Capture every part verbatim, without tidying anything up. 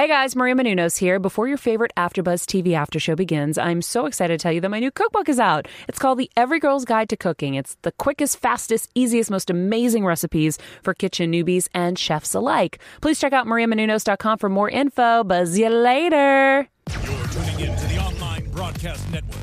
Hey guys, Maria Menounos here. Before your favorite AfterBuzz T V after show begins, I'm so excited to tell you that my new cookbook is out. It's called The Every Girl's Guide to Cooking. It's the quickest, fastest, easiest, most amazing recipes for kitchen newbies and chefs alike. Please check out maria menounos dot com for more info. Buzz you later. You're tuning into the online broadcast network,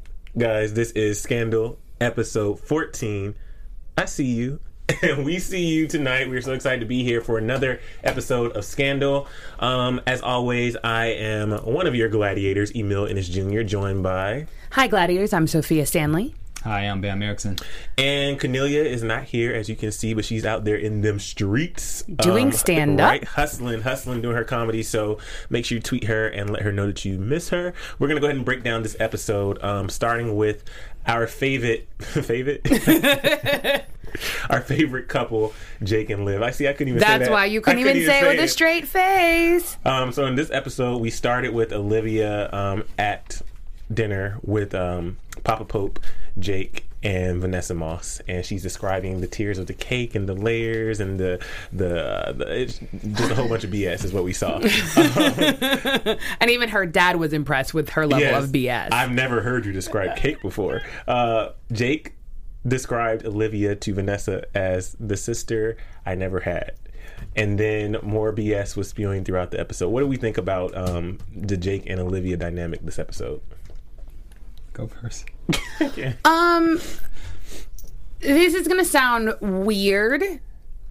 Guys, this is Scandal, episode fourteen. I see you, and we see you tonight. We're so excited to be here for another episode of Scandal. Um, as always, I am one of your gladiators, Emil Ennis Junior, joined by... Hi, gladiators. I'm Sophia Stanley. Hi, I'm Bam Erickson. And Cornelia is not here, as you can see, but she's out there in them streets. Doing um, stand-up. Right, hustling, hustling, doing her comedy. So make sure you tweet her and let her know that you miss her. We're going to go ahead and break down this episode, um, starting with our favorite... favorite? Our favorite couple, Jake and Liv. I see, I couldn't even That's say that. That's why you couldn't, couldn't even say it with it. a straight face. Um, so in this episode, we started with Olivia um, at... dinner with um, Papa Pope, Jake, and Vanessa Moss, and she's describing the tiers of the cake and the layers and the the, uh, the it's just a whole bunch of B S is what we saw. Um, and even her dad was impressed with her level yes, of B S. I've never heard you describe cake before. Uh, Jake described Olivia to Vanessa as the sister I never had. And then more B S was spewing throughout the episode. What do we think about um, the Jake and Olivia dynamic this episode? Go first. yeah. Um, this is gonna sound weird.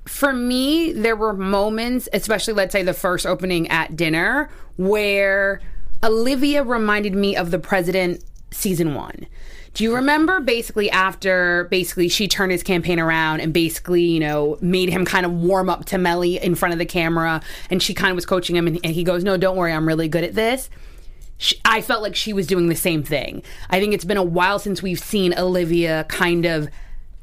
For me, there were moments, especially let's say the first opening at dinner, where Olivia reminded me of The President season one. Do you remember basically after basically she turned his campaign around and basically, you know, made him kind of warm up to Mellie in front of the camera, and she kind of was coaching him, and, and he goes, no, don't worry, I'm really good at this. She, I felt like she was doing the same thing. I think it's been a while since we've seen Olivia kind of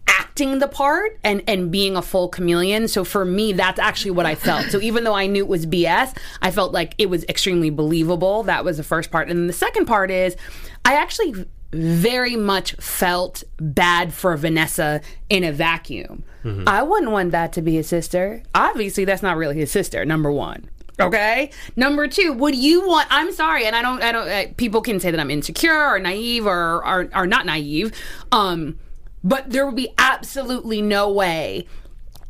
acting the part and, and being a full chameleon. So for me, that's actually what I felt. So even though I knew it was B S, I felt like it was extremely believable. That was the first part. And then the second part is I actually very much felt bad for Vanessa in a vacuum. Mm-hmm. I wouldn't want that to be his sister. Obviously, that's not really his sister, number one. Okay. Number two, would you want? I'm sorry, and I don't. I don't. Uh, people can say that I'm insecure or naive or are are not naive, um, but there would be absolutely no way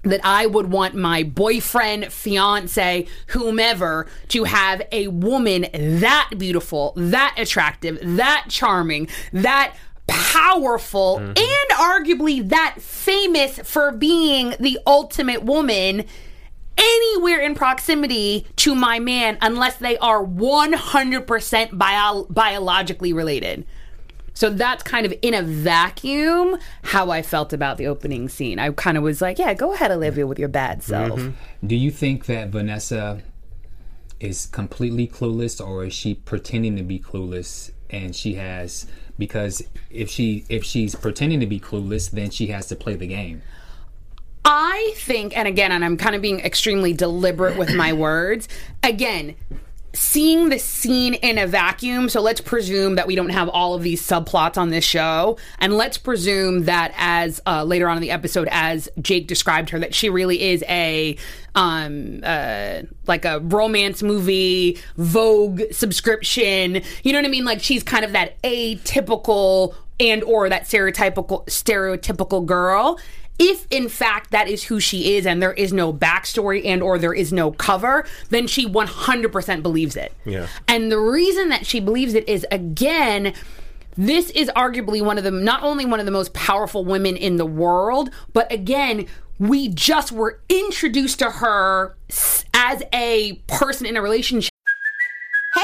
that I would want my boyfriend, fiance, whomever, to have a woman that beautiful, that attractive, that charming, that powerful, mm-hmm. and arguably that famous for being the ultimate woman anywhere in proximity to my man unless they are one hundred percent bio- biologically related. So that's kind of in a vacuum how I felt about the opening scene. I kind of was like, yeah, go ahead, Olivia, with your bad self. Mm-hmm. Do you think that Vanessa is completely clueless, or is she pretending to be clueless and she has... Because if she if she's pretending to be clueless, then she has to play the game. I think, and again, and I'm kind of being extremely deliberate with my words, again, seeing the scene in a vacuum, so let's presume that we don't have all of these subplots on this show, and let's presume that as uh, later on in the episode, as Jake described her, that she really is a, um, uh, like a romance movie, Vogue subscription, you know what I mean? Like she's kind of that atypical and or that stereotypical stereotypical girl. If, in fact, that is who she is and there is no backstory and or there is no cover, then she one hundred percent believes it. Yeah. And the reason that she believes it is, again, this is arguably one of the, not only one of the most powerful women in the world, but again, we just were introduced to her as a person in a relationship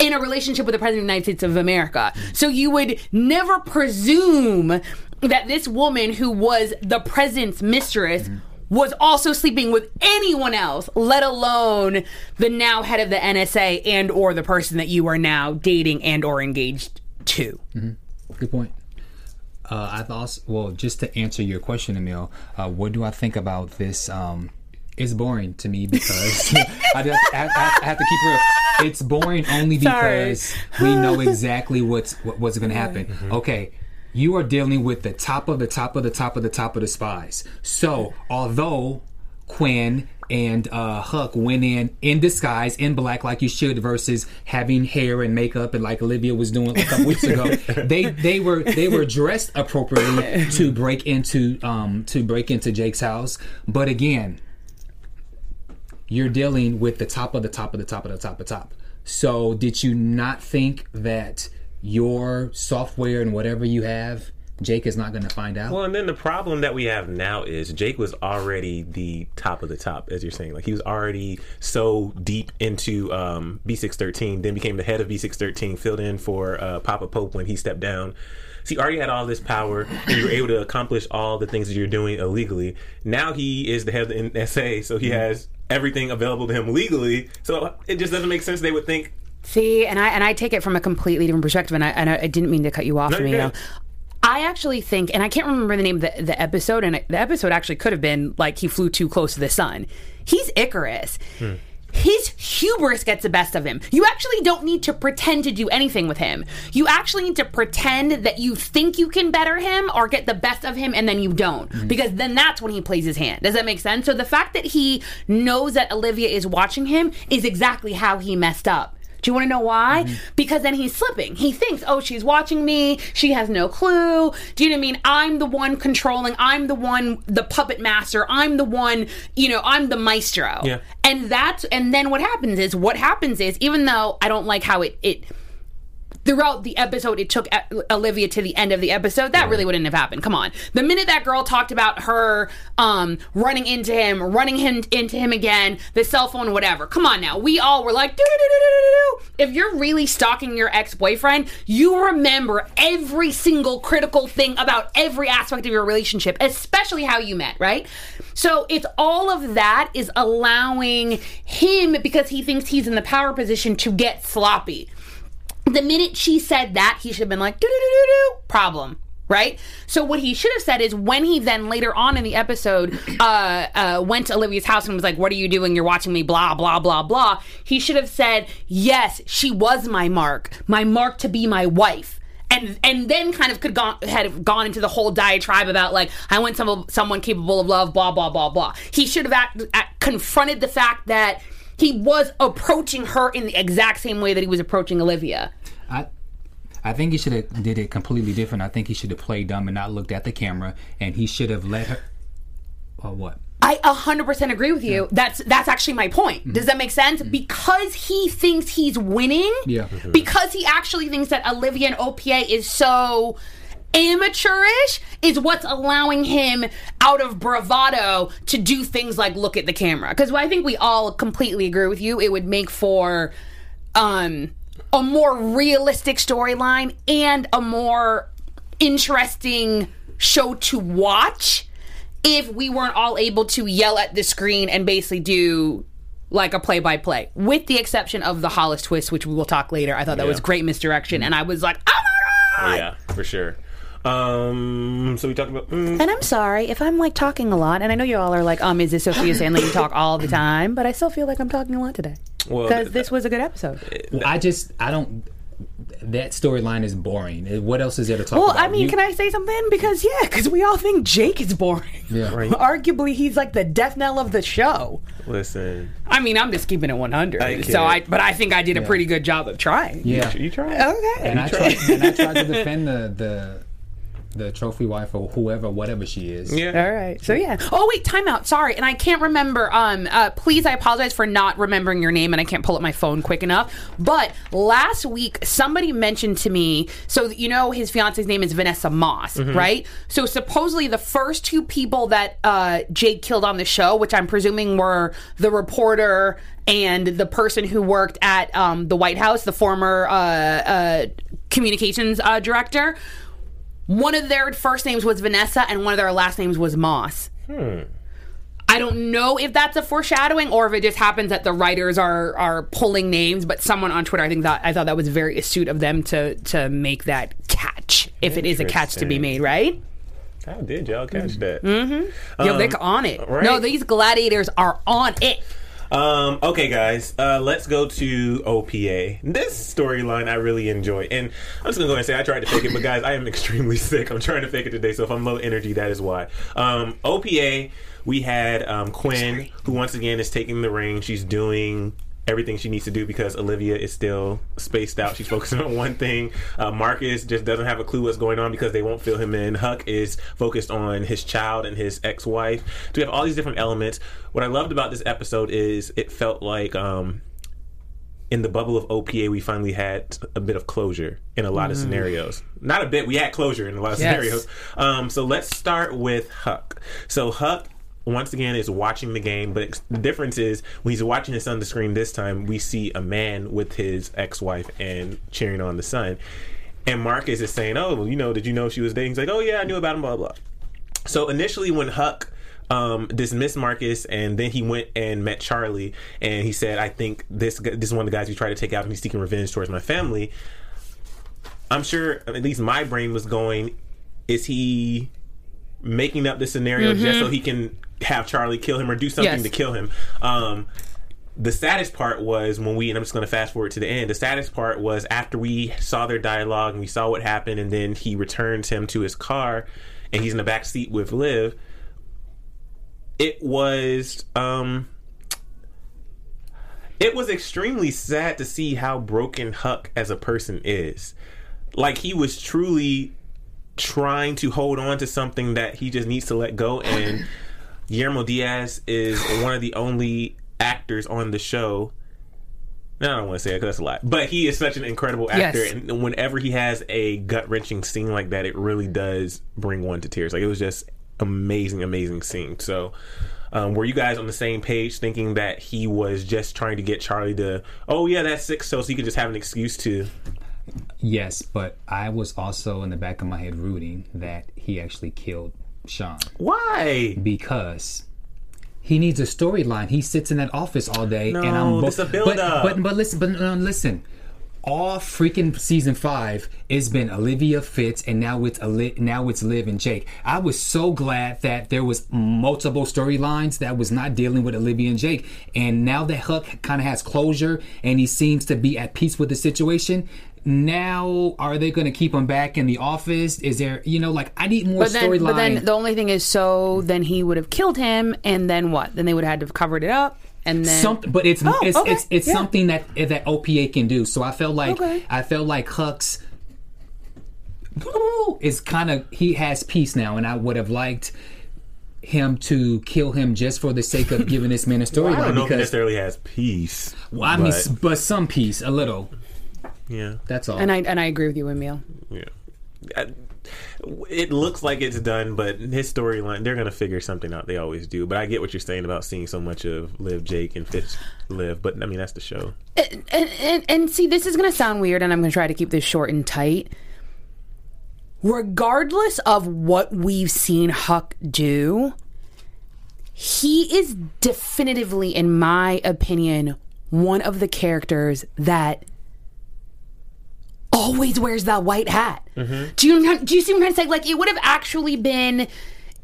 In a relationship with the President of the United States of America. So you would never presume that this woman who was the president's mistress mm-hmm. was also sleeping with anyone else, let alone the now head of the N S A and or the person that you are now dating and or engaged to. Mm-hmm. Good point. Uh, I thought, well, just to answer your question, Emil, uh, what do I think about this? Um, it's boring to me because I, just, I, I, I have to keep real. It's boring only because we know exactly what's what, what's going to happen. Mm-hmm. Okay, you are dealing with the top of the top of the top of the top of the spies. So, although Quinn and uh, Huck went in in disguise, in black, like you should, versus having hair and makeup and like Olivia was doing a couple weeks ago. They they were they were dressed appropriately to break into um, to break into Jake's house. But again, you're dealing with the top of the top of the top of the top of the top. So did you not think that your software and whatever you have, Jake is not going to find out? Well, and then the problem that we have now is Jake was already the top of the top, as you're saying. Like, he was already so deep into um, B six thirteen, then became the head of B six thirteen, filled in for uh, Papa Pope when he stepped down. So you already had all this power, and you were able to accomplish all the things that you're doing illegally. Now he is the head of the N S A, so he mm-hmm. has everything available to him legally. So it just doesn't make sense they would think. See, and I and I take it from a completely different perspective, and I, and I didn't mean to cut you off. No, from, you know. I actually think, and I can't remember the name of the, the episode, and the episode actually could have been, like, he flew too close to the sun. He's Icarus. Hmm. His hubris gets the best of him. You actually don't need to pretend to do anything with him. You actually need to pretend that you think you can better him or get the best of him, and then you don't. Mm-hmm. Because then that's when he plays his hand. Does that make sense? So the fact that he knows that Olivia is watching him is exactly how he messed up. Do you want to know why? Mm-hmm. Because then he's slipping. He thinks, oh, she's watching me. She has no clue. Do you know what I mean? I'm the one controlling. I'm the one, the puppet master. I'm the one, you know, I'm the maestro. Yeah. And that's, and then what happens is, what happens is, even though I don't like how it, it throughout the episode, it took Olivia to the end of the episode. That yeah. really wouldn't have happened. Come on. The minute that girl talked about her um, running into him, running him into him again, the cell phone, whatever. Come on now. We all were like, doo-doo-doo-doo-doo-doo. If you're really stalking your ex-boyfriend, you remember every single critical thing about every aspect of your relationship, especially how you met, right? So it's all of that is allowing him, because he thinks he's in the power position, to get sloppy. The minute she said that, he should have been like, do-do-do-do-do, problem, right? So what he should have said is, when he then later on in the episode uh, uh, went to Olivia's house and was like, what are you doing? You're watching me, blah, blah, blah, blah. He should have said, yes, she was my mark, my mark to be my wife. And and then kind of could go, had gone into the whole diatribe about, like, I want some, someone capable of love, blah, blah, blah, blah. He should have act, act, confronted the fact that he was approaching her in the exact same way that he was approaching Olivia. I I think he should have did it completely different. I think he should have played dumb and not looked at the camera, and he should have let her... Or what? I one hundred percent agree with you. Yeah. That's that's actually my point. Mm-hmm. Does that make sense? Mm-hmm. Because he thinks he's winning, yeah. because he actually thinks that Olivia and O P A is so... amateurish is what's allowing him, out of bravado, to do things like look at the camera. Because I think we all completely agree with you. It would make for um, a more realistic storyline and a more interesting show to watch if we weren't all able to yell at the screen and basically do... like a play-by-play, with the exception of the Hollis twist, which we will talk later. I thought that yeah. was great misdirection, and I was like, oh my God! Yeah, for sure. Um, so we talked about... Mm. And I'm sorry if I'm, like, talking a lot, and I know you all are like, um, is this Sophia Stanley? You talk all the time, but I still feel like I'm talking a lot today. Because well, this was a good episode. Well, I just, I don't... that storyline is boring. What else is there to talk well, about? Well, I mean, you, can I say something? Because, yeah, because we all think Jake is boring. Yeah, right. Arguably, he's like the death knell of the show. Listen. I mean, I'm just keeping it one hundred. I so I, But I think I did yeah. a pretty good job of trying. Yeah. You, you tried. Okay. And, you I tried. Tried, and I tried to defend the... the The trophy wife or whoever, whatever she is. Yeah. All right. So, yeah. Oh, wait. Time out. Sorry. And I can't remember. Um. Uh. Please, I apologize for not remembering your name, and I can't pull up my phone quick enough. But last week, somebody mentioned to me, so, you know, his fiance's name is Vanessa Moss, mm-hmm. right? So, supposedly, the first two people that uh, Jake killed on the show, which I'm presuming were the reporter and the person who worked at um, the White House, the former uh, uh, communications uh, director, one of their first names was Vanessa, and one of their last names was Moss. Hmm. I don't know if that's a foreshadowing or if it just happens that the writers are are pulling names, but someone on Twitter, I think that I thought that was very astute of them to to make that catch, if it is a catch to be made, right? How did y'all catch that? Mm-hmm. Um, Yo, they're on it. Right? No, these gladiators are on it. Um, okay, guys, uh, let's go to O P A. This storyline I really enjoy. And I'm just going to go ahead and say I tried to fake it, but guys, I am extremely sick. I'm trying to fake it today, so if I'm low energy, that is why. Um, O P A, we had um, Quinn, Sorry. who once again is taking the ring. She's doing everything she needs to do because Olivia is still spaced out. She's focusing on one thing. Uh, Marcus just doesn't have a clue what's going on because they won't fill him in. Huck is focused on his child and his ex-wife. So we have all these different elements. What I loved about this episode is it felt like um, in the bubble of O P A, we finally had a bit of closure in a lot mm. of scenarios. Not a bit. We had closure in a lot of yes. scenarios. Um, so let's start with Huck. So Huck, once again, is watching the game, but the difference is when he's watching his son on the screen this time, we see a man with his ex-wife and cheering on the son. And Marcus is saying, oh, well, you know, did you know she was dating? He's like, oh, yeah, I knew about him, blah, blah. So initially when Huck um, dismissed Marcus and then he went and met Charlie and he said, I think this, this is one of the guys we tried to take out and he's seeking revenge towards my family. I'm sure at least my brain was going, is he making up this scenario mm-hmm. just so he can have Charlie kill him or do something yes. to kill him. Um, the saddest part was when we, and I'm just going to fast forward to the end, the saddest part was after we saw their dialogue and we saw what happened and then he returns him to his car and he's in the back seat with Liv. It was, um, it was extremely sad to see how broken Huck as a person is. Like he was truly trying to hold on to something that he just needs to let go and Guillermo Diaz is one of the only actors on the show. No, I don't want to say that because that's a lot. But he is such an incredible actor. Yes. And whenever he has a gut-wrenching scene like that, it really does bring one to tears. Like, it was just amazing, amazing scene. So, um, were you guys on the same page thinking that he was just trying to get Charlie to, oh, yeah, that's six, so, so he could just have an excuse to... Yes, but I was also in the back of my head rooting that he actually killed Sean. Why? Because he needs a storyline. He sits in that office all day, no, and I'm. Bo- it's a build up. But, but but listen, but no, listen. All freaking season five, it's been Olivia, Fitz, and now it's now it's Liv and Jake. I was so glad that there was multiple storylines that was not dealing with Olivia and Jake, and now that Huck kind of has closure and he seems to be at peace with the situation. Now, are they going to keep him back in the office? Is there, you know, like, I need more storyline. But then the only thing is, so then he would have killed him, and then what? Then they would have had to have covered it up, and then... Some, but it's oh, it's, okay. it's it's yeah. something that that O P A can do. So I felt like okay. I felt like Huck's is kind of, he has peace now, and I would have liked him to kill him just for the sake of giving this man a storyline. Well, I don't know because, if he necessarily has peace. Well, I but... mean, but some peace, a little. Yeah, that's all. And I and I agree with you, Emil. Yeah, I, it looks like it's done, but his storyline—they're gonna figure something out. They always do. But I get what you're saying about seeing so much of Liv, Jake, and Fitz live. But I mean, that's the show. And, and, and see, this is gonna sound weird, and I'm gonna try to keep this short and tight. Regardless of what we've seen Huck do, he is definitively, in my opinion, one of the characters that always wears that white hat. Mm-hmm. Do you do you see what I'm trying to say? Like, it would have actually been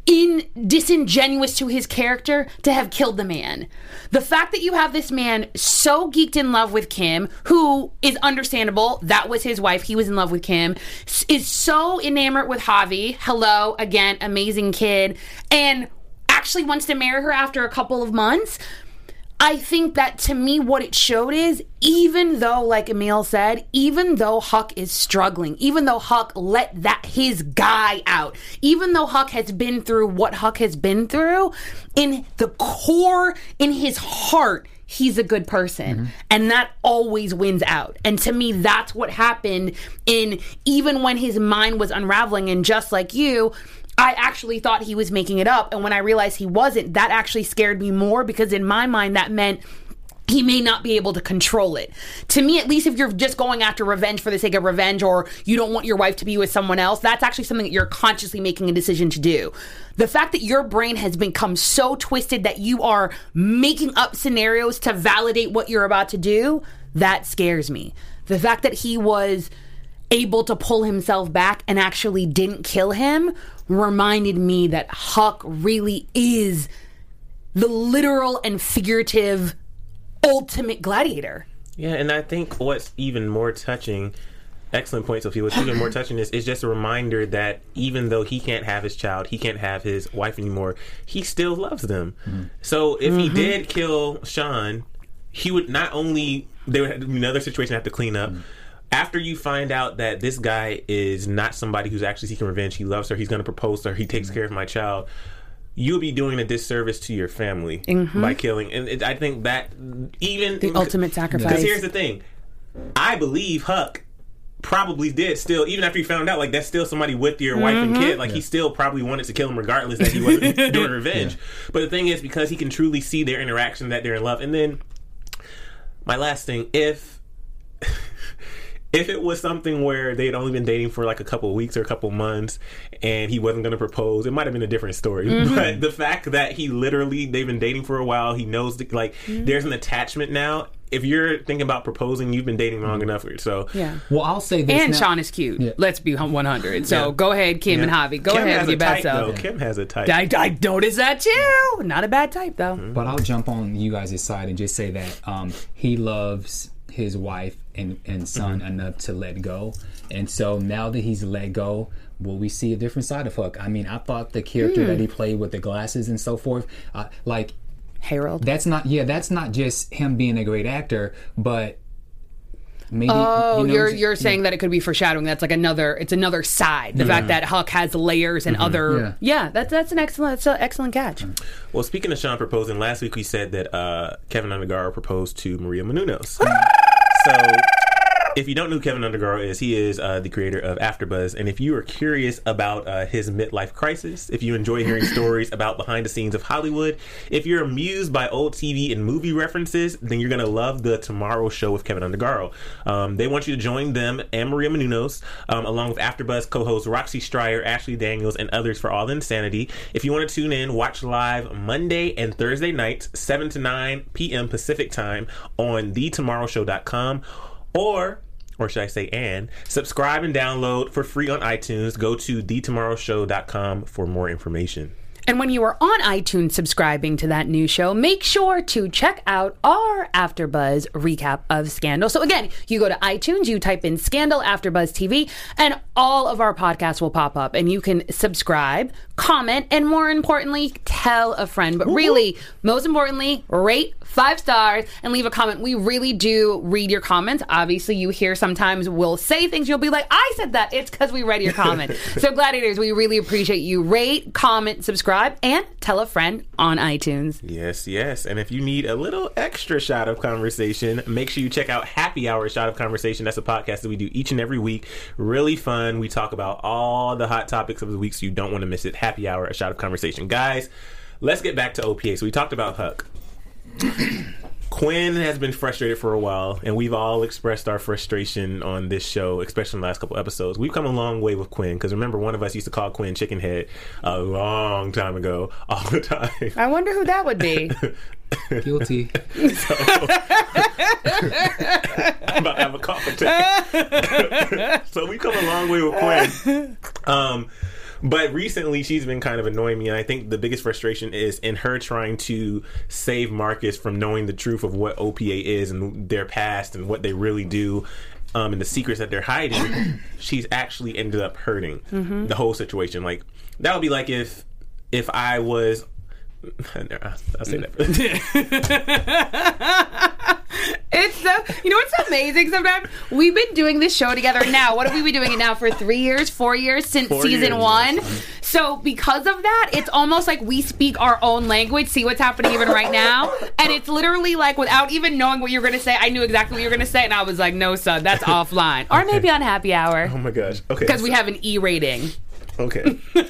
in disingenuous to his character to have killed the man. The fact that you have this man so geeked in love with Kim, who is understandable, that was his wife, he was in love with Kim, is so enamored with Javi, hello, again, amazing kid, and actually wants to marry her after a couple of months. I think that, to me, what it showed is, even though, like Emil said, even though Huck is struggling, even though Huck let that his guy out, even though Huck has been through what Huck has been through, in the core, in his heart, he's a good person. Mm-hmm. And that always wins out. And to me, that's what happened in, even when his mind was unraveling, and just like you, I actually thought he was making it up, and when I realized he wasn't, that actually scared me more, because in my mind that meant he may not be able to control it. To me, at least if you're just going after revenge for the sake of revenge, or you don't want your wife to be with someone else, that's actually something that you're consciously making a decision to do. The fact that your brain has become so twisted that you are making up scenarios to validate what you're about to do, that scares me. The fact that he was able to pull himself back and actually didn't kill him reminded me that Huck really is the literal and figurative ultimate gladiator. Yeah, and I think what's even more touching, excellent point, Sophia, what's even more touching is, is just a reminder that even though he can't have his child, he can't have his wife anymore, he still loves them. Mm-hmm. So if mm-hmm. he did kill Sean, he would not only, there would be another situation have to clean up. Mm-hmm. After you find out that this guy is not somebody who's actually seeking revenge, he loves her, he's going to propose to her, he takes mm-hmm. care of my child, you'll be doing a disservice to your family mm-hmm. by killing. And it, I think that even... the ultimate sacrifice. Because here's the thing. I believe Huck probably did still, even after he found out, like, that's still somebody with your mm-hmm. wife and kid. Like, yeah. he still probably wanted to kill him regardless that he wasn't doing revenge. Yeah. But the thing is, because he can truly see their interaction, that they're in love. And then, my last thing, if... if it was something where they had only been dating for like a couple weeks or a couple months and he wasn't going to propose, it might have been a different story. Mm-hmm. But the fact that he literally, they've been dating for a while, he knows, the, like, mm-hmm. there's an attachment now. If you're thinking about proposing, you've been dating long mm-hmm. enough. So, yeah. Well, I'll say this. And now. Sean is cute. Yeah. Let's be one hundred. So yeah. go ahead, Kim yeah. and Javi. Go Kim ahead with your bad self. Yeah. Kim has a type. I, I noticed that too. Not a bad type, though. Mm-hmm. But I'll jump on you guys' side and just say that um, he loves his wife and, and son mm-hmm. enough to let go. And so now that he's let go, will we see a different side of Huck? I mean, I thought the character mm. that he played with the glasses and so forth, uh, like... Harold. That's not... Yeah, that's not just him being a great actor, but... Maybe, oh, you know, you're you're saying yeah. that it could be foreshadowing. That's like another. It's another side. The yeah. fact that Huck has layers and mm-hmm. other. Yeah. yeah, that's that's an excellent that's an excellent catch. Well, speaking of Sean proposing, last week we said that uh, Kevin Undergaro proposed to Maria Menounos. So, if you don't know who Kevin Undergaro is, he is uh, the creator of AfterBuzz. And if you are curious about uh, his midlife crisis, if you enjoy hearing stories about behind the scenes of Hollywood, if you're amused by old T V and movie references, then you're going to love The Tomorrow Show with Kevin Undergaro. Um, they want you to join them and Maria Menounos, um, along with AfterBuzz co-hosts Roxy Stryer, Ashley Daniels, and others for all the insanity. If you want to tune in, watch live Monday and Thursday nights, seven to nine p.m. Pacific time on the tomorrow show dot com. Or... or should I say, and subscribe and download for free on iTunes. Go to the tomorrow show dot com for more information. And when you are on iTunes subscribing to that new show, make sure to check out our AfterBuzz recap of Scandal. So again, you go to iTunes, you type in Scandal AfterBuzz T V, and all of our podcasts will pop up. And you can subscribe, comment, and more importantly, tell a friend. But really, most importantly, rate five stars and leave a comment. We really do read your comments. Obviously, you hear sometimes we'll say things, you'll be like, I said that. It's because we read your comment. So Gladiators, we really appreciate you. Rate, comment, subscribe, and tell a friend on iTunes. Yes, yes. And if you need a little extra shot of conversation, make sure you check out Happy Hour a Shot of Conversation. That's a podcast that we do each and every week. Really fun. We talk about all the hot topics of the week, so you don't want to miss it. Happy Hour a Shot of Conversation. Guys, let's get back to O P A. So we talked about Huck. Quinn has been frustrated for a while, and we've all expressed our frustration on this show, especially in the last couple episodes. We've come a long way with Quinn, because remember, one of us used to call Quinn Chickenhead a long time ago, all the time. I wonder who that would be. Guilty. So, I'm about to have a cough attack. So we've come a long way with Quinn. Um, But recently, she's been kind of annoying me, and I think the biggest frustration is in her trying to save Marcus from knowing the truth of what O P A is and their past and what they really do. Um, and the secrets that they're hiding, she's actually ended up hurting mm-hmm. the whole situation. Like, that would be like if if I was... I'll say that first. It's so, you know what's amazing sometimes? We've been doing this show together now. What have we been doing it now for three years, four years, since four season years. one? So because of that, it's almost like we speak our own language, see what's happening even right now. And it's literally like without even knowing what you were going to say, I knew exactly what you were going to say. And I was like, no, son, that's offline. Okay. Or maybe on Happy Hour. Oh, my gosh. Okay. Because we have an E rating. Okay. See,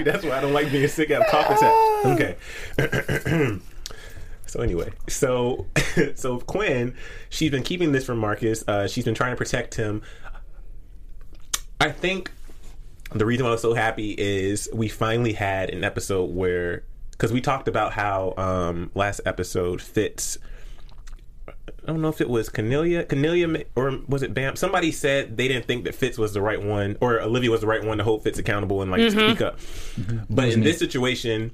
that's why I don't like being sick at conference. Okay. So anyway, so so Quinn, she's been keeping this from Marcus. Uh, she's been trying to protect him. I think the reason why I was so happy is we finally had an episode where, because we talked about how um, last episode Fitz, I don't know if it was Cornelia, Cornelia, or was it Bam? Somebody said they didn't think that Fitz was the right one, or Olivia was the right one to hold Fitz accountable and like mm-hmm. speak up. Mm-hmm. But in this situation,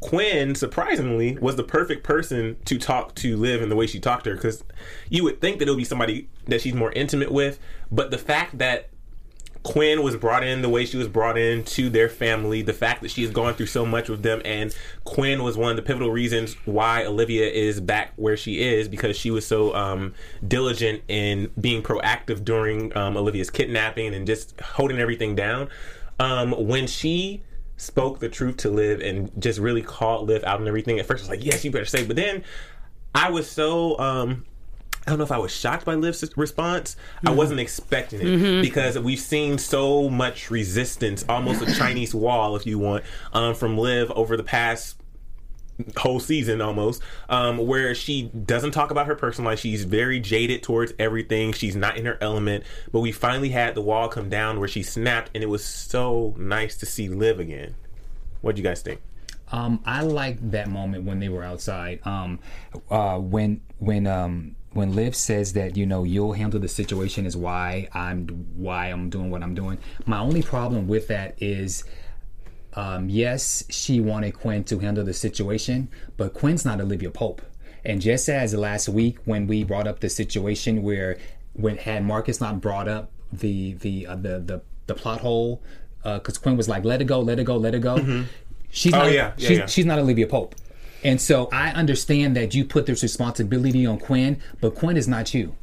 Quinn, surprisingly, was the perfect person to talk to Liv in the way she talked to her, because you would think that it would be somebody that she's more intimate with, but the fact that Quinn was brought in the way she was brought in to their family, the fact that she has gone through so much with them, and Quinn was one of the pivotal reasons why Olivia is back where she is, because she was so um, diligent in being proactive during um, Olivia's kidnapping and just holding everything down. Um, when she spoke the truth to Liv and just really called Liv out and everything, at first I was like, yes, you better say, but then I was so... Um, I don't know if I was shocked by Liv's response. Mm-hmm. I wasn't expecting it mm-hmm. because we've seen so much resistance, almost a Chinese wall, if you want, um, from Liv over the past whole season almost, um, where she doesn't talk about her personal life. She's very jaded towards everything. She's not in her element. But we finally had the wall come down where she snapped, and it was so nice to see Liv again. What do you guys think? Um, I liked that moment when they were outside. Um, uh, when when... Um When Liv says that, you know, you'll handle the situation is why I'm why I'm doing what I'm doing. My only problem with that is, um, yes, she wanted Quinn to handle the situation, but Quinn's not Olivia Pope. And just as last week when we brought up the situation where, when had Marcus not brought up the the uh, the, the the plot hole, because uh, Quinn was like, let it go, let it go, let it go. Mm-hmm. She's oh, not, yeah. Yeah, she's, yeah. she's not Olivia Pope. And so I understand that you put this responsibility on Quinn, but Quinn is not you.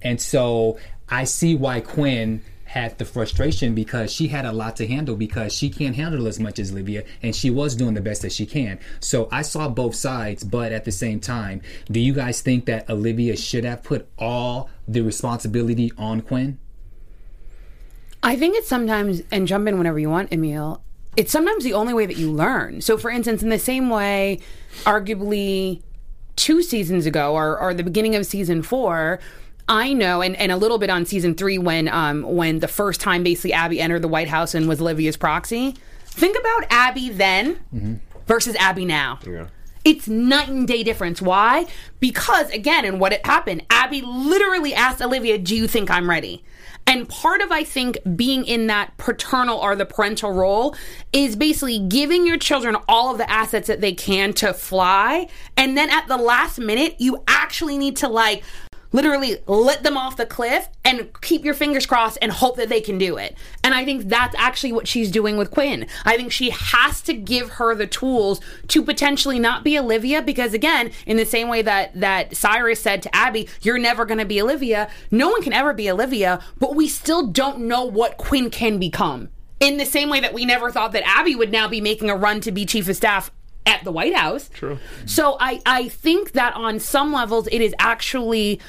And so I see why Quinn had the frustration, because she had a lot to handle, because she can't handle as much as Olivia, and she was doing the best that she can. So I saw both sides, but at the same time, do you guys think that Olivia should have put all the responsibility on Quinn? I think it's sometimes, and jump in whenever you want, Emil, it's sometimes the only way that you learn. So, for instance, in the same way, arguably two seasons ago, or, or the beginning of season four, I know, and, and a little bit on season three, when um, when the first time, basically, Abby entered the White House and was Olivia's proxy. Think about Abby then mm-hmm. versus Abby now. Yeah. It's night and day difference. Why? Because, again, and what it happened, Abby literally asked Olivia, do you think I'm ready? And part of, I think, being in that paternal or the parental role is basically giving your children all of the assets that they can to fly. And then at the last minute, you actually need to, like, literally let them off the cliff and keep your fingers crossed and hope that they can do it. And I think that's actually what she's doing with Quinn. I think she has to give her the tools to potentially not be Olivia, because again, in the same way that, that Cyrus said to Abby, you're never going to be Olivia. No one can ever be Olivia, but we still don't know what Quinn can become. In the same way that we never thought that Abby would now be making a run to be chief of staff at the White House. True. So I, I think that on some levels, it is actually...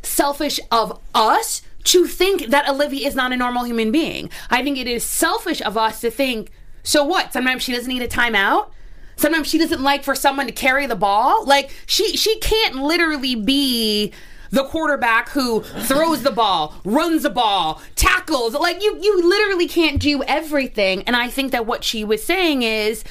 selfish of us to think that Olivia is not a normal human being. I think it is selfish of us to think, so what? Sometimes she doesn't need a timeout. Sometimes she doesn't like for someone to carry the ball. Like, she, she can't literally be the quarterback who throws the ball, runs the ball, tackles. Like, you, you literally can't do everything. And I think that what she was saying is,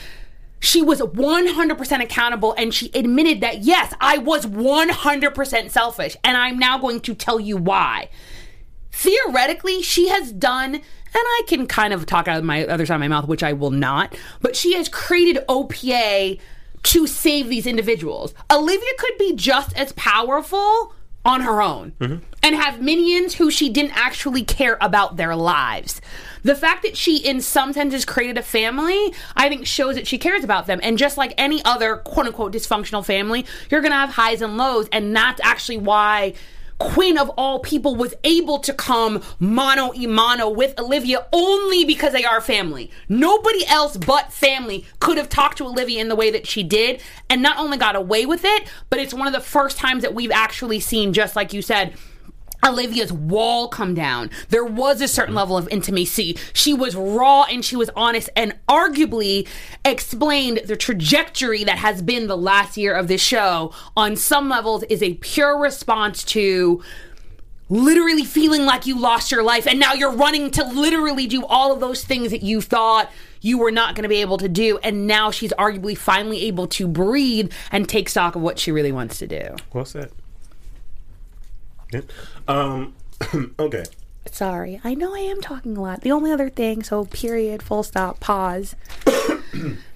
she was one hundred percent accountable, and she admitted that, yes, I was one hundred percent selfish, and I'm now going to tell you why. theoretically, she has done, and I can kind of talk out of my other side of my mouth, which I will not, but she has created O P A to save these individuals. Olivia could be just as powerful on her own, mm-hmm. and have minions who she didn't actually care about their lives. The fact that she, in some sense, has created a family, I think shows that she cares about them. And just like any other quote-unquote dysfunctional family, you're going to have highs and lows, and that's actually why Quinn, of all people, was able to come mano y mano with Olivia only because they are family. Nobody else but family could have talked to Olivia in the way that she did, and not only got away with it, but it's one of the first times that we've actually seen, just like you said, Olivia's wall come down. There was a certain level of intimacy. She was raw and she was honest, and arguably explained the trajectory that has been the last year of this show on some levels is a pure response to literally feeling like you lost your life, and now you're running to literally do all of those things that you thought you were not going to be able to do, and now she's arguably finally able to breathe and take stock of what she really wants to do. Well said. Yep. Um, okay. Sorry, I know I am talking a lot. The only other thing, so period, full stop, pause.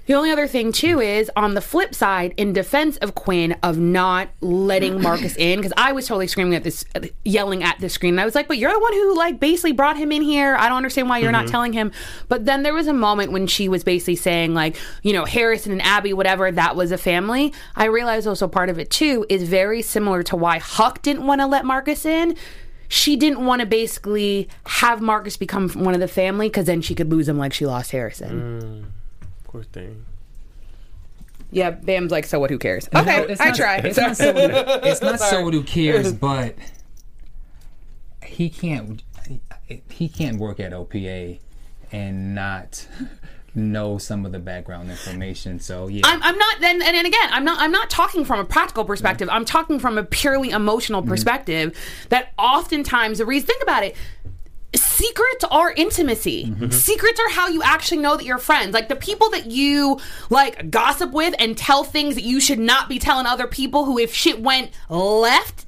The only other thing, too, is on the flip side, in defense of Quinn, of not letting Marcus in, because I was totally screaming at this, yelling at the screen, and I was like, but you're the one who, like, basically brought him in here. I don't understand why you're mm-hmm. not telling him. But then there was a moment when she was basically saying, like, you know, Harrison and Abby, whatever, that was a family. I realized also part of it, too, is very similar to why Huck didn't want to let Marcus in. She didn't want to basically have Marcus become one of the family, because then she could lose him like she lost Harrison. Mm. Poor thing. Yeah, Bam's like, so what, who cares? Okay, no, it's I not, try. It's not, so what, it's not so what, who cares, but he can't he can't work at O P A and not know some of the background information. So yeah, I'm, I'm not. Then and, and again, I'm not. I'm not talking from a practical perspective. Mm-hmm. I'm talking from a purely emotional perspective. Mm-hmm. That oftentimes the reason. Think about it. Secrets are intimacy. Mm-hmm. Secrets are how you actually know that you're friends. Like, the people that you, like, gossip with and tell things that you should not be telling other people, who, if shit went left,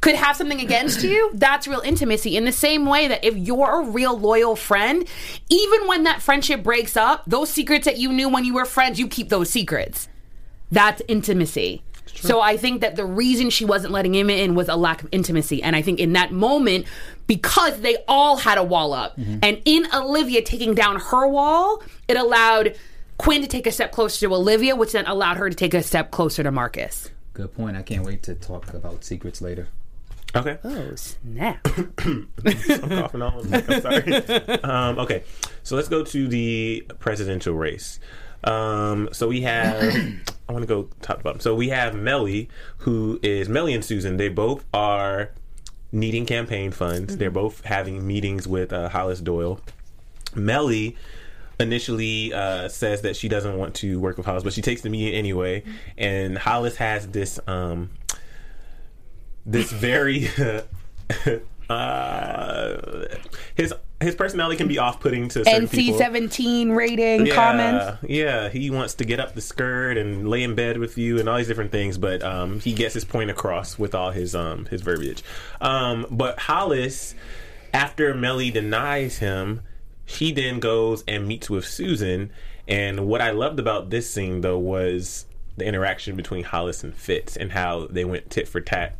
could have something against you, that's real intimacy. In the same way that if you're a real loyal friend, even when that friendship breaks up, those secrets that you knew when you were friends, you keep those secrets. That's intimacy. So I think that the reason she wasn't letting him in was a lack of intimacy. And I think in that moment, because they all had a wall up, mm-hmm. and in Olivia taking down her wall, it allowed Quinn to take a step closer to Olivia, which then allowed her to take a step closer to Marcus. Good point. I can't wait to talk about secrets later. Okay. Oh, snap. I'm coughing all over. I'm sorry. Um, okay. So let's go to the presidential race. Um, so we have... I want to go top to bottom. So we have Mellie, who is Mellie and Susan. They both are needing campaign funds. Mm-hmm. They're both having meetings with uh, Hollis Doyle. Mellie initially uh, says that she doesn't want to work with Hollis, but she takes the meeting anyway. Mm-hmm. And Hollis has this um, this very uh, his. His personality can be off-putting to certain people. N C seventeen rating, yeah, comments. Yeah, he wants to get up the skirt and lay in bed with you and all these different things, but um, he gets his point across with all his um, his verbiage. Um, but Hollis, after Mellie denies him, she then goes and meets with Susan. And what I loved about this scene, though, was the interaction between Hollis and Fitz and how they went tit for tat,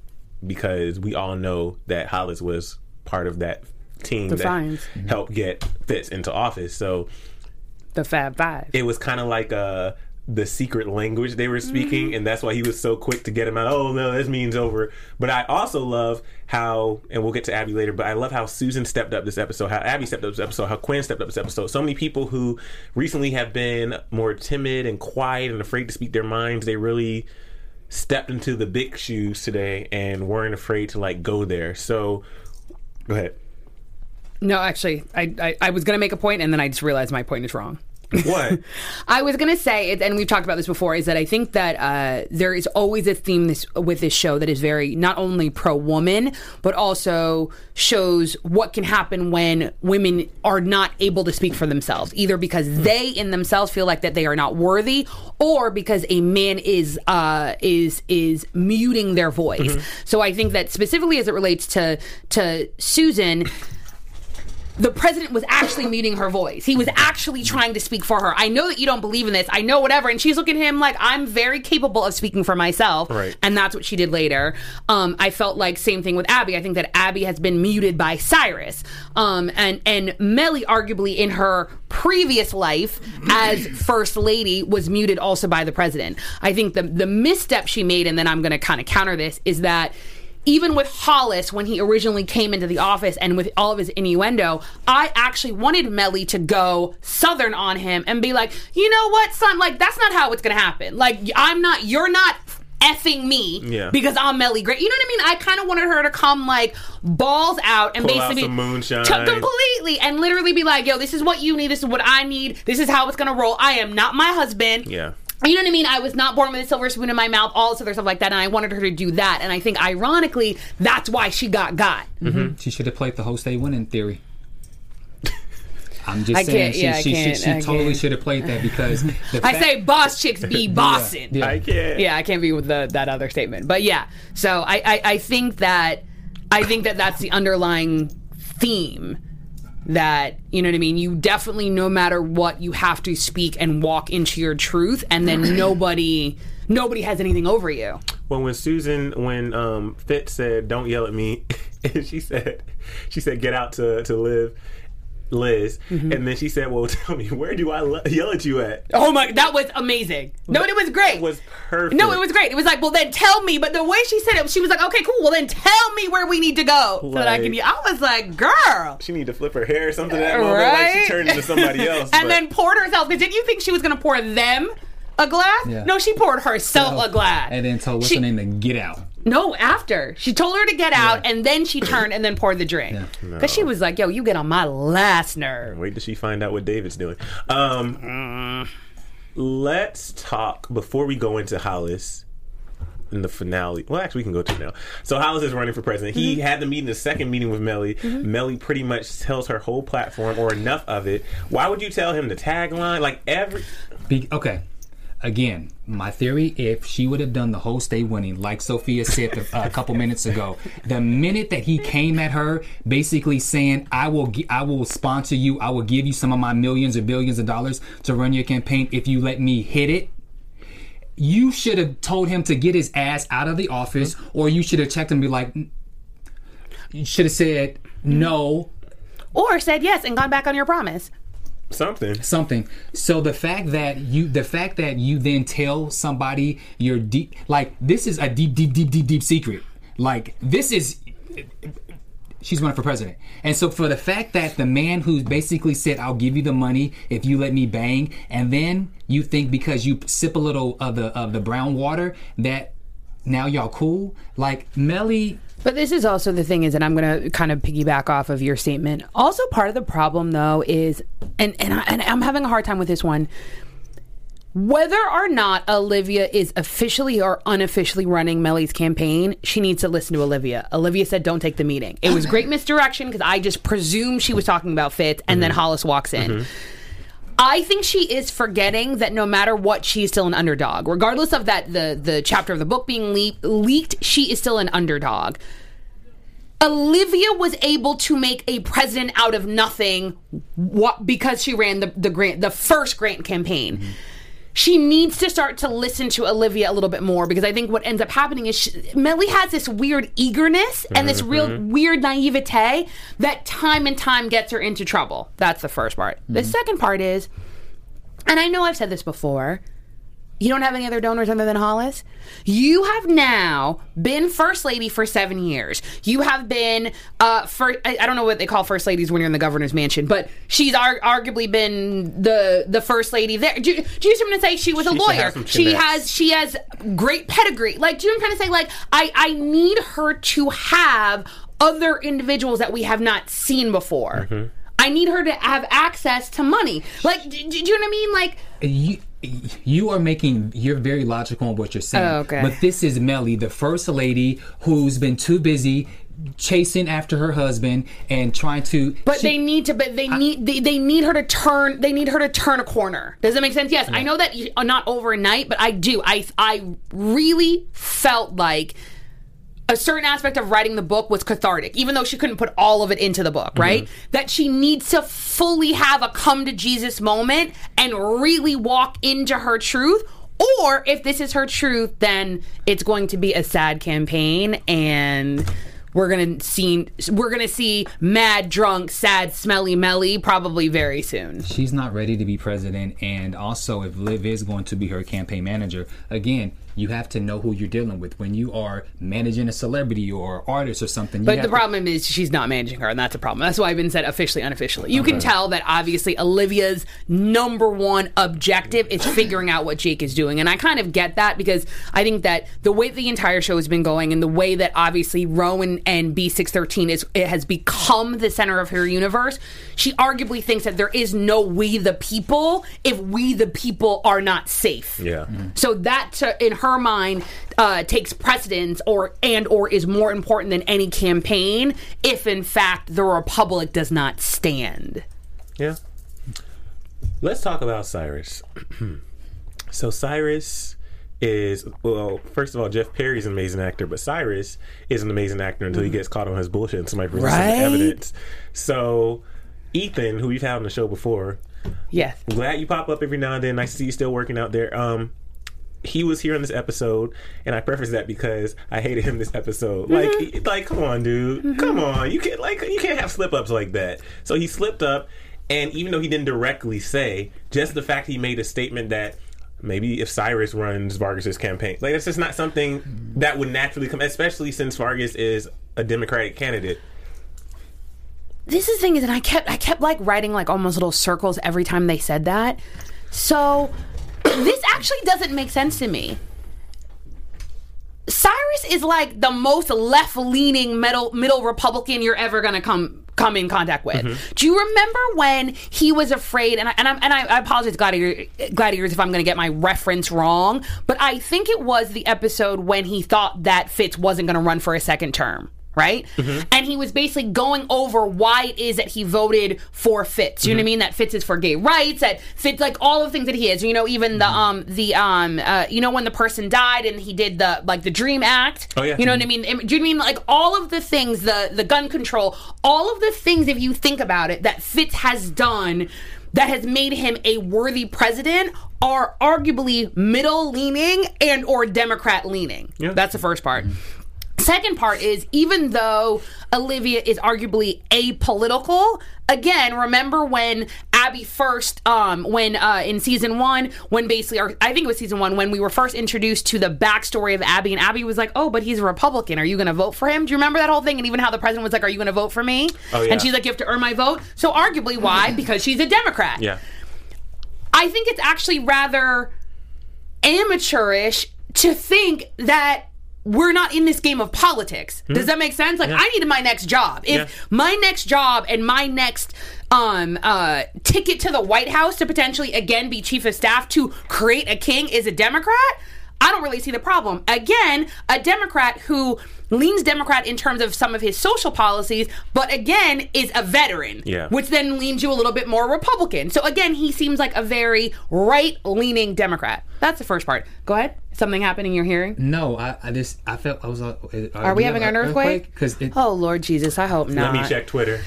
because we all know that Hollis was part of that team the that fines. helped get Fitz into office. So the Fab Five. It was kind of like uh, the secret language they were speaking, mm-hmm. and that's why he was so quick to get him out. Oh, no, this means over. But I also love how, and we'll get to Abby later, but I love how Susan stepped up this episode, how Abby stepped up this episode, how Quinn stepped up this episode. So many people who recently have been more timid and quiet and afraid to speak their minds, they really stepped into the big shoes today and weren't afraid to, like, go there. So, go ahead. No, actually, I, I, I was going to make a point, and then I just realized my point is wrong. What? I was going to say, and we've talked about this before, is that I think that uh, there is always a theme this, with this show that is very not only pro-woman, but also shows what can happen when women are not able to speak for themselves, either because they in themselves feel like that they are not worthy, or because a man is uh, is is muting their voice. Mm-hmm. So I think that specifically as it relates to to Susan... the president was actually muting her voice. He was actually trying to speak for her. I know that you don't believe in this. I know whatever. And she's looking at him like, I'm very capable of speaking for myself. Right. And that's what she did later. Um, I felt like same thing with Abby. I think that Abby has been muted by Cyrus. Um, and, and Mellie, arguably in her previous life as first lady, was muted also by the president. I think the, the misstep she made, and then I'm going to kind of counter this, is that even with Hollis, when he originally came into the office and with all of his innuendo, I actually wanted Mellie to go Southern on him and be like, you know what, son, like, that's not how it's going to happen. Like, I'm not, you're not effing me yeah. because I'm Mellie Gray. You know what I mean? I kind of wanted her to come, like, balls out and pull basically out some moonshine. T- completely and literally be like, yo, this is what you need, this is what I need, this is how it's going to roll. I am not my husband. Yeah. You know what I mean? I was not born with a silver spoon in my mouth, all this other stuff like that, and I wanted her to do that. And I think, ironically, that's why she got got. Mm-hmm. She should have played the whole stay winning theory. I'm just I saying, she, yeah, she, she, she totally should have played that because... The fact- I say boss chicks be bossing. yeah, yeah. I can't. Yeah, I can't be with the, that other statement. But yeah, so I, I, I think that I think that that's the underlying theme. That, you know what I mean, you definitely, no matter what, you have to speak and walk into your truth, and then nobody nobody has anything over you. Well, when Susan, when um, Fitz said, don't yell at me, and she said, she said, get out to, to live, Liz, mm-hmm. and then she said, well, tell me, where do I lo- yell at you at? Oh my, that was amazing. No, that, it was great. It was perfect. No, it was great. It was like, well, then tell me, but the way she said it, she was like, okay, cool, well, then tell me where we need to go, like, so that I can be, I was like, girl. She need to flip her hair or something that moment, right? Like she turned into somebody else. and but. Then poured herself, because didn't you think she was going to pour them a glass? Yeah. No, she poured herself so, a glass. And then told, what's she, her name, to get out. No, after. She told her to get out, yeah. and then she turned and then poured the drink. Because yeah. no. she was like, yo, you get on my last nerve. Wait till she find out what David's doing. Um, let's talk, before we go into Hollis in the finale. Well, actually, we can go to it now. So Hollis is running for president. He mm-hmm. had the meeting, the second meeting with Mellie. Mm-hmm. Mellie pretty much tells her whole platform, or enough of it. Why would you tell him the tagline? Like, every... Be- okay. Again, my theory, if she would have done the whole stay winning, like Sophia said the, uh, a couple minutes ago, the minute that he came at her, basically saying, I will gi- I will sponsor you, I will give you some of my millions or billions of dollars to run your campaign if you let me hit it, you should have told him to get his ass out of the office, or you should have checked him and be like, you should have said no. Or said yes and gone back on your promise. Something. Something. So the fact that you, the fact that you then tell somebody your deep, like, this is a deep, deep, deep, deep, deep secret. Like, this is, she's running for president. And so for the fact that the man who basically said, I'll give you the money if you let me bang, and then you think because you sip a little of the of the brown water that now y'all cool, like Mellie. But this is also the thing is, and I'm going to kind of piggyback off of your statement. Also, part of the problem, though, is, and and, I, and I'm having a hard time with this one, whether or not Olivia is officially or unofficially running Mellie's campaign, she needs to listen to Olivia. Olivia said, don't take the meeting. It was great misdirection because I just presumed she was talking about Fitz, and mm-hmm. then Hollis walks in. Mm-hmm. I think she is forgetting that no matter what, she is still an underdog. Regardless of that, the, the chapter of the book being le- leaked, she is still an underdog. Olivia was able to make a president out of nothing what, because she ran the the, grant, the first Grant campaign. Mm-hmm. She needs to start to listen to Olivia a little bit more, because I think what ends up happening is she, Mellie has this weird eagerness and this mm-hmm. real weird naivete that time and time gets her into trouble. That's the first part. Mm-hmm. The second part is, and I know I've said this before, you don't have any other donors other than Hollis? You have now been first lady for seven years. You have been, uh, for, I, I don't know what they call first ladies when you're in the governor's mansion, but she's ar- arguably been the the first lady there. Do, do you see what I'm trying to say? She was a she lawyer. She has she has great pedigree. Like, do you know what I'm trying to say? Like, I, I need her to have other individuals that we have not seen before. Mm-hmm. I need her to have access to money. Like, do, do you know what I mean? Like... You- You are making, you're very logical on what you're saying. Oh, okay. But this is Mellie, the first lady who's been too busy chasing after her husband and trying to. But she, they need to. But they I, need. They, they need her to turn. They need her to turn a corner. Does that make sense? Yes. Yeah. I know that not overnight, but I do. I I really felt like a certain aspect of writing the book was cathartic, even though she couldn't put all of it into the book, right? Mm-hmm. That she needs to fully have a come to Jesus moment and really walk into her truth. Or if this is her truth, then it's going to be a sad campaign, and we're gonna see we're gonna see mad, drunk, sad, smelly Mellie probably very soon. She's not ready to be president, and also if Liv is going to be her campaign manager, again, you have to know who you're dealing with when you are managing a celebrity or artist or something. You but the problem to- is she's not managing her, and that's a problem. That's why I've been said officially, unofficially. You okay. can tell that obviously Olivia's number one objective is figuring out what Jake is doing, and I kind of get that because I think that the way the entire show has been going and the way that obviously Rowan and B six thirteen is, it has become the center of her universe, she arguably thinks that there is no we the people if we the people are not safe. Yeah. Mm-hmm. So that to, in her her mind uh, takes precedence or and or is more important than any campaign if in fact the Republic does not stand. Yeah. Let's talk about Cyrus. So Cyrus is, well, first of all, Jeff Perry's an amazing actor, but Cyrus is an amazing actor until mm. he gets caught on his bullshit and somebody presents right? some evidence. So Ethan, who we've had on the show before, yes, glad you pop up every now and then. Nice to see you still working out there. Um He was here in this episode, and I preface that because I hated him this episode. Mm-hmm. Like, like, come on, dude, mm-hmm. come on. You can't, like, you can't have slip ups like that. So he slipped up, and even though he didn't directly say, just the fact he made a statement that maybe if Cyrus runs Vargas's campaign, like that's just not something that would naturally come, especially since Vargas is a Democratic candidate. This is the thing is, and I kept, I kept like writing like almost little circles every time they said that. So. This actually doesn't make sense to me. Cyrus is like the most left-leaning middle, middle Republican you're ever going to come come in contact with. Mm-hmm. Do you remember when he was afraid, and I, and I, and I apologize, Gladiator, Gladiators, if I'm going to get my reference wrong, but I think it was the episode when he thought that Fitz wasn't going to run for a second term. Right? Mm-hmm. And he was basically going over why it is that he voted for Fitz. You mm-hmm. know what I mean? That Fitz is for gay rights, that Fitz, like all the things that he is. You know, even mm-hmm. the, um, the, um, uh, you know, when the person died and he did the, like, the Dream Act. Oh, yeah. You know mm-hmm. what I mean? Do you know what I mean? Like, all of the things, the, the gun control, all of the things, if you think about it, that Fitz has done that has made him a worthy president are arguably middle leaning and or Democrat leaning. Yeah. That's the first part. Mm-hmm. Second part is, even though Olivia is arguably apolitical, again, remember when Abby first, um, when uh, in season one, when basically, or I think it was season one, when we were first introduced to the backstory of Abby, and Abby was like, oh, but he's a Republican. Are you going to vote for him? Do you remember that whole thing? And even how the president was like, are you going to vote for me? Oh, yeah. And she's like, you have to earn my vote. So arguably, why? Because she's a Democrat. Yeah. I think it's actually rather amateurish to think that we're not in this game of politics. Does mm-hmm. that make sense? Like, yeah. I needed my next job. If yeah. my next job and my next um, uh, ticket to the White House to potentially, again, be chief of staff to create a king is a Democrat, I don't really see the problem. Again, a Democrat who leans Democrat in terms of some of his social policies, but again, is a veteran, yeah. which then leans you a little bit more Republican. So again, he seems like a very right-leaning Democrat. That's the first part. Go ahead. Something happening you're hearing? No, I, I just, I felt, I was like, are, are we, we having an earthquake? earthquake? It, oh, Lord Jesus, I hope not. Let me check Twitter.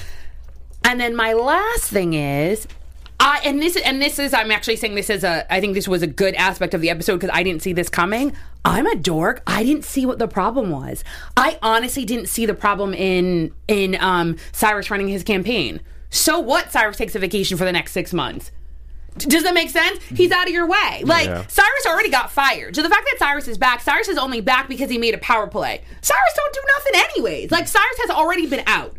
And then my last thing is, I, and this and this is, I'm actually saying this as a, I think this was a good aspect of the episode because I didn't see this coming. I'm a dork. I didn't see what the problem was. I honestly didn't see the problem in in um, Cyrus running his campaign. So what? Cyrus takes a vacation for the next six months. Does that make sense? He's out of your way. Like, yeah. Cyrus already got fired. So the fact that Cyrus is back, Cyrus is only back because he made a power play. Cyrus don't do nothing anyways. Like, Cyrus has already been out.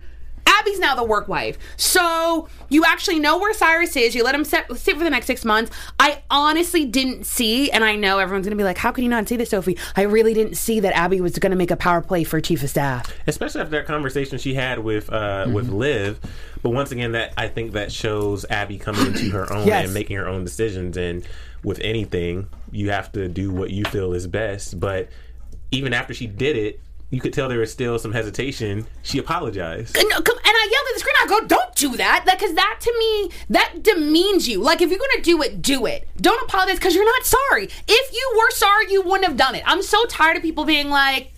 Abby's now the work wife. So you actually know where Cyrus is. You let him sit, sit for the next six months. I honestly didn't see, and I know everyone's going to be like, how can you not see this, Sophie? I really didn't see that Abby was going to make a power play for chief of staff. Especially after that conversation she had with uh, mm-hmm. with Liv. But once again, that I think that shows Abby coming into her own yes. and making her own decisions. And with anything, you have to do what you feel is best. But even after she did it, you could tell there was still some hesitation. She apologized. And, and I yelled at the screen. I go, don't do that. Because that, to me, that demeans you. Like, if you're going to do it, do it. Don't apologize because you're not sorry. If you were sorry, you wouldn't have done it. I'm so tired of people being like,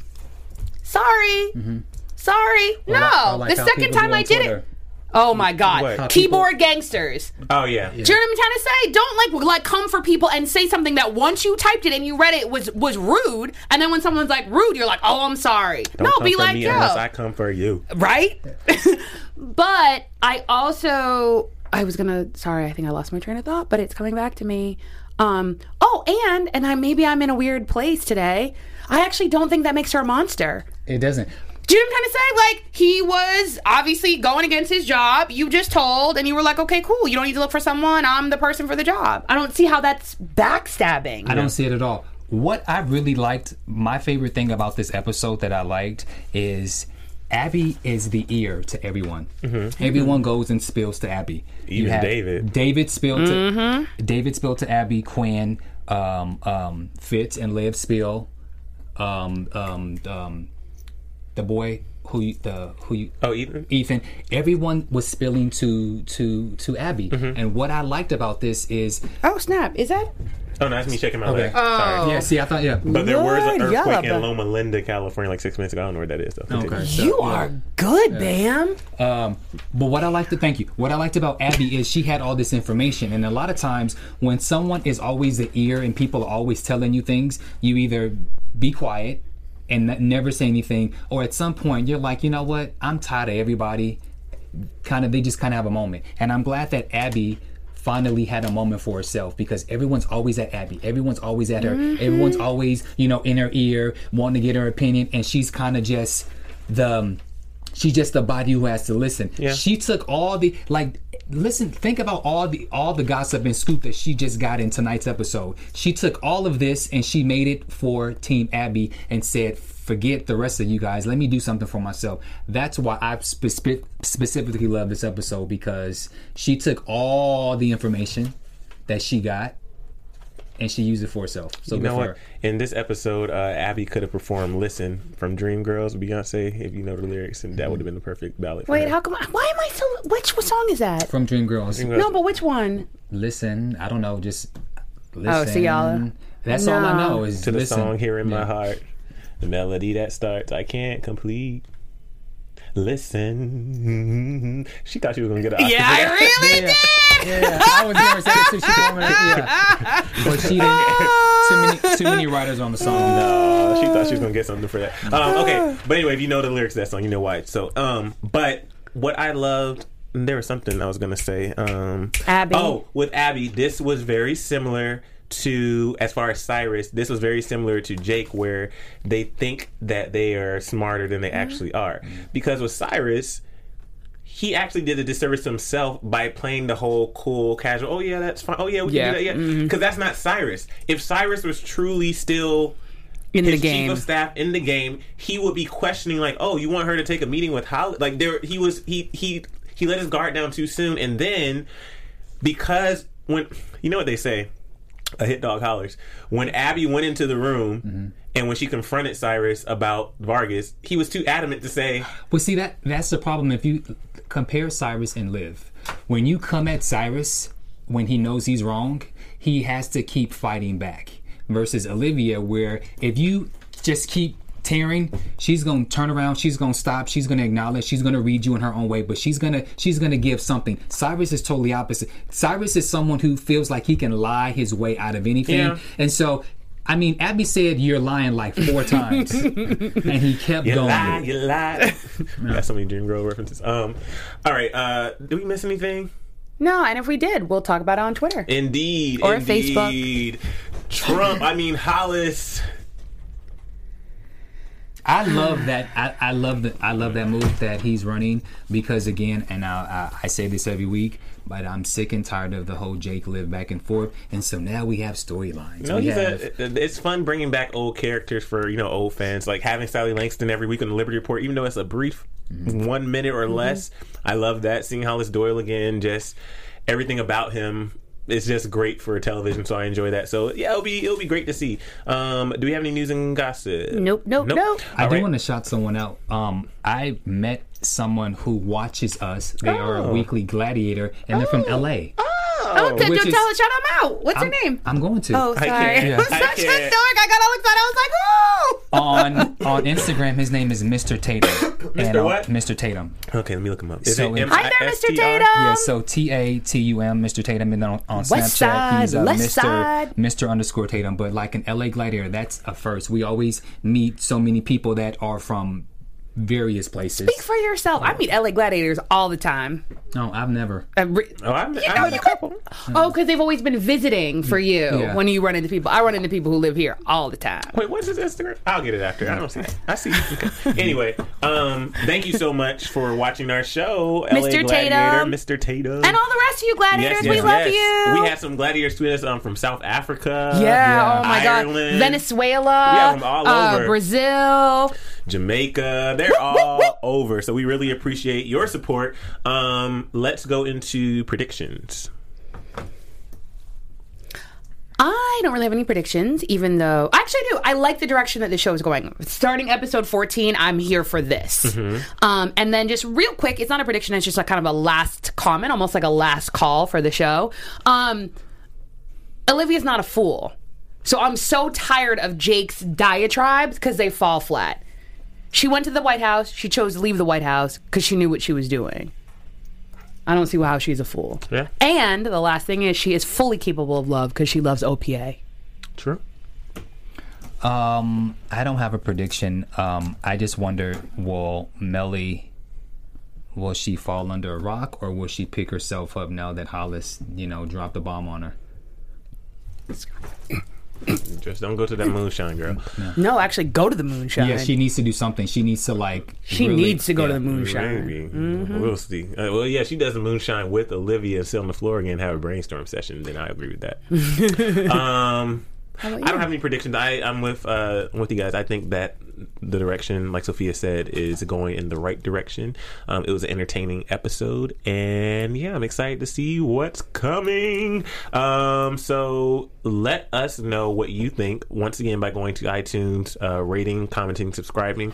sorry, mm-hmm. sorry. Well, no, I, I like the second time I did Twitter. It. Oh my God. Keyboard people. Gangsters. Oh, yeah. yeah. Do you know what I'm trying to say? Don't like like come for people and say something that once you typed it and you read it was was rude. And then when someone's like rude, you're like, oh, I'm sorry. Don't no, come be for like, me yo. Unless I come for you. Right? But I also, I was going to, sorry, I think I lost my train of thought, but it's coming back to me. Um, oh, and, and I maybe I'm in a weird place today. I actually don't think that makes her a monster. It doesn't. Do you know what I'm trying to say? Like, he was obviously going against his job. You just told, and you were like, okay, cool. You don't need to look for someone. I'm the person for the job. I don't see how that's backstabbing. I don't see it at all. What I really liked, my favorite thing about this episode that I liked is Abby is the ear to everyone. Mm-hmm. Everyone goes and spills to Abby. Even you have David. David spilled to, mm-hmm. David spilled to Abby, Quinn, um, um, Fitz, and Liv spill. Um, um, um, The boy who you, the who you, oh Ethan Ethan everyone was spilling to to to Abby, mm-hmm. and what I liked about this is oh snap is that oh no that's me shaking my okay. leg oh. sorry yeah see I thought yeah but there Lord, was an earthquake yeah, in Loma Linda, California like six minutes ago. I don't know where that is though. Continue. Okay, so, you yeah. are good, yeah. Bam. Um, but what I liked to thank you. What I liked about Abby is she had all this information, and a lot of times when someone is always the ear and people are always telling you things, you either be quiet and never say anything, or at some point you're like, you know what, I'm tired of everybody. Kind of, they just kind of have a moment, and I'm glad that Abby finally had a moment for herself, because everyone's always at Abby, everyone's always at her, mm-hmm. everyone's always, you know, in her ear, wanting to get her opinion, and she's kind of just the, she's just the body who has to listen. Yeah. She took all the like. Listen, think about all the all the gossip and scoop that she just got in tonight's episode. She took all of this and she made it for Team Abby and said, forget the rest of you guys. Let me do something for myself. That's why I spe- specifically love this episode, because she took all the information that she got and she used it for herself. So you know what? Her. In this episode, uh, Abby could have performed "Listen" from Dreamgirls, Beyonce, if you know the lyrics, and that would have been the perfect ballad. Wait, for her. How come? I, why am I so? Which what song is that? From Dreamgirls. Dreamgirls. No, but which one? Listen, I don't know. Just listen. Oh, see y'all. That's no. all I know is to the listen. Song "Here in yeah. My Heart," the melody that starts. I can't complete. Listen. She thought she was going to get an Oscar. Yeah, I really yeah, yeah. did. Yeah, I was nervous. She yeah. But she didn't. Too many, too many writers on the song. No, she thought she was going to get something for that. Um, okay, but anyway, if you know the lyrics to that song, you know why. So, um, but what I loved, there was something I was going to say. Um, Abby. Oh, with Abby, this was very similar to, as far as Cyrus, this was very similar to Jake, where they think that they are smarter than they mm-hmm. actually are. Because with Cyrus, he actually did a disservice to himself by playing the whole cool, casual, oh yeah, that's fine, oh yeah, we yeah. can do that, yeah. Because mm-hmm. that's not Cyrus. If Cyrus was truly still in his the game. Chief of staff in the game, he would be questioning, like, oh, you want her to take a meeting with Hollis? Like, there, he was, he, he, he let his guard down too soon, and then, because when, you know what they say, a hit dog hollers. When Abby went into the room mm-hmm. and when she confronted Cyrus about Vargas, he was too adamant to say. Well, see, that that's the problem. If you compare Cyrus and Liv, when you come at Cyrus when he knows he's wrong, he has to keep fighting back. Versus Olivia, where if you just keep tearing, she's gonna turn around, she's gonna stop, she's gonna acknowledge, she's gonna read you in her own way, but she's gonna she's gonna give something. Cyrus is totally opposite. Cyrus is someone who feels like he can lie his way out of anything, yeah. and so I mean, Abby said you're lying like four times, and he kept you going. Lie, you lie, you lie. That's so many Dreamgirl references. Um, all right, uh, did we miss anything? No, and if we did, we'll talk about it on Twitter, indeed, or indeed. Facebook. Trump, I mean Hollis. I love that. I, I love that. I love that move that he's running, because again, and I, I, I say this every week, but I'm sick and tired of the whole Jake live back and forth, and so now we have storylines. No, he's have, a, it's fun bringing back old characters for you know old fans, like having Sally Langston every week on the Liberty Report, even though it's a brief mm-hmm. one minute or mm-hmm. less. I love that. Seeing Hollis Doyle again, just everything about him. It's just great for television, so I enjoy that. So yeah, it'll be it'll be great to see. Um, do we have any news and gossip? Nope, nope, nope. nope. I All do right. want to shout someone out. Um, I met someone who watches us. They oh. are a weekly gladiator, and oh. they're from L A. Oh. Oh, don't, don't is, tell her. Shout them out. What's I'm, her name? I'm going to. Oh, sorry. I I'm such a dork. I got all excited. I was like, oh. On on Instagram, his name is Mister Tatum. Mister what? Mister Tatum. Okay, let me look him up. So in, hi there, Mister Tatum. Yeah, so T A T U M, Mister Tatum. And then on, on Snapchat, side, he's uh, Mister Mister underscore Tatum. But like an L A Gladiator, that's a first. We always meet so many people that are from various places. Speak for yourself. Oh. I meet L A Gladiators all the time. No, I've never. I've re- oh, I've you know, a couple. Oh, because they've always been visiting for you yeah. when you run into people. I run into people who live here all the time. Wait, what's his Instagram? I'll get it after. I don't see it. I see. Okay. Anyway, um, thank you so much for watching our show, Mister L A Gladiator, Mister Tatum, and all the rest of you Gladiators. Yes, yes, we yes. love you. We had some Gladiators tweet us um, from South Africa. Yeah. yeah. Oh my Ireland, God. Venezuela. We have them all uh, over. Brazil. Jamaica. They're all over. So we really appreciate your support. Um, let's go into predictions. I don't really have any predictions, even though... Actually, I do. I like the direction that the show is going. Starting episode fourteen, I'm here for this. Mm-hmm. Um, and then just real quick, it's not a prediction, it's just like kind of a last comment, almost like a last call for the show. Um, Olivia's not a fool. So I'm so tired of Jake's diatribes because they fall flat. She went to the White House. She chose to leave the White House because she knew what she was doing. I don't see how she's a fool. Yeah. And the last thing is she is fully capable of love because she loves O P A. True. Um, I don't have a prediction. Um, I just wonder, will Mellie, will she fall under a rock or will she pick herself up now that Hollis, you know, dropped a bomb on her? Just don't go to that moonshine, girl. No. no, actually, go to the moonshine. Yeah, she needs to do something. She needs to, like... She really needs to go to the moonshine. Mm-hmm. We'll see. Uh, well, yeah, she does the moonshine with Olivia and sit on the floor again and have a brainstorm session. Then I agree with that. um, I don't have any predictions. I, I'm with uh, with you guys. I think that the direction, like Sophia said, is going in the right direction. Um, it was an entertaining episode. And, yeah, I'm excited to see what's coming. Um, so... Let us know what you think once again by going to iTunes, uh, rating, commenting, subscribing.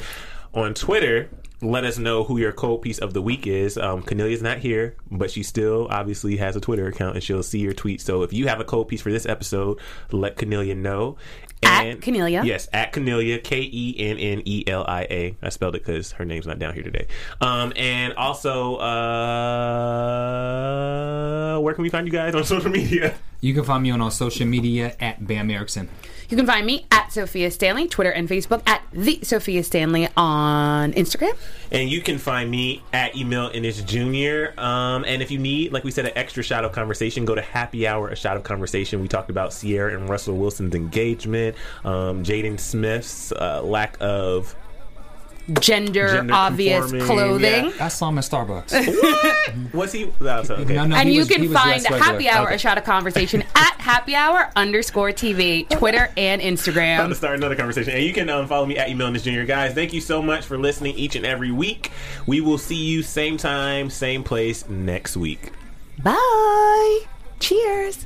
On Twitter, let us know who your cold piece of the week is. Um, Cornelia's not here, but she still obviously has a Twitter account and she'll see your tweets. So if you have a cold piece for this episode, let Cornelia know. And, at Cornelia. Yes, at Cornelia, K E N N E L I A. I spelled it because her name's not down here today. Um, and also, uh, where can we find you guys on social media? You can find me on all social media at Bam Erickson. You can find me at Sophia Stanley, Twitter and Facebook, at The Sophia Stanley on Instagram. And you can find me at Emil Ennis Junior Um, and if you need, like we said, an extra shot of conversation, go to Happy Hour, a shot of conversation. We talked about Sierra and Russell Wilson's engagement, um, Jaden Smith's uh, lack of... Gender, Gender obvious clothing. Yeah. I saw him at Starbucks. What? Was he? No, so, okay. no, no, and he you was, can find Happy Hour, okay. a shot of conversation at Happy Hour underscore T V, Twitter and Instagram. Time to start another conversation. And you can um, follow me at Emil Ennis Junior Guys, thank you so much for listening each and every week. We will see you same time, same place next week. Bye. Cheers.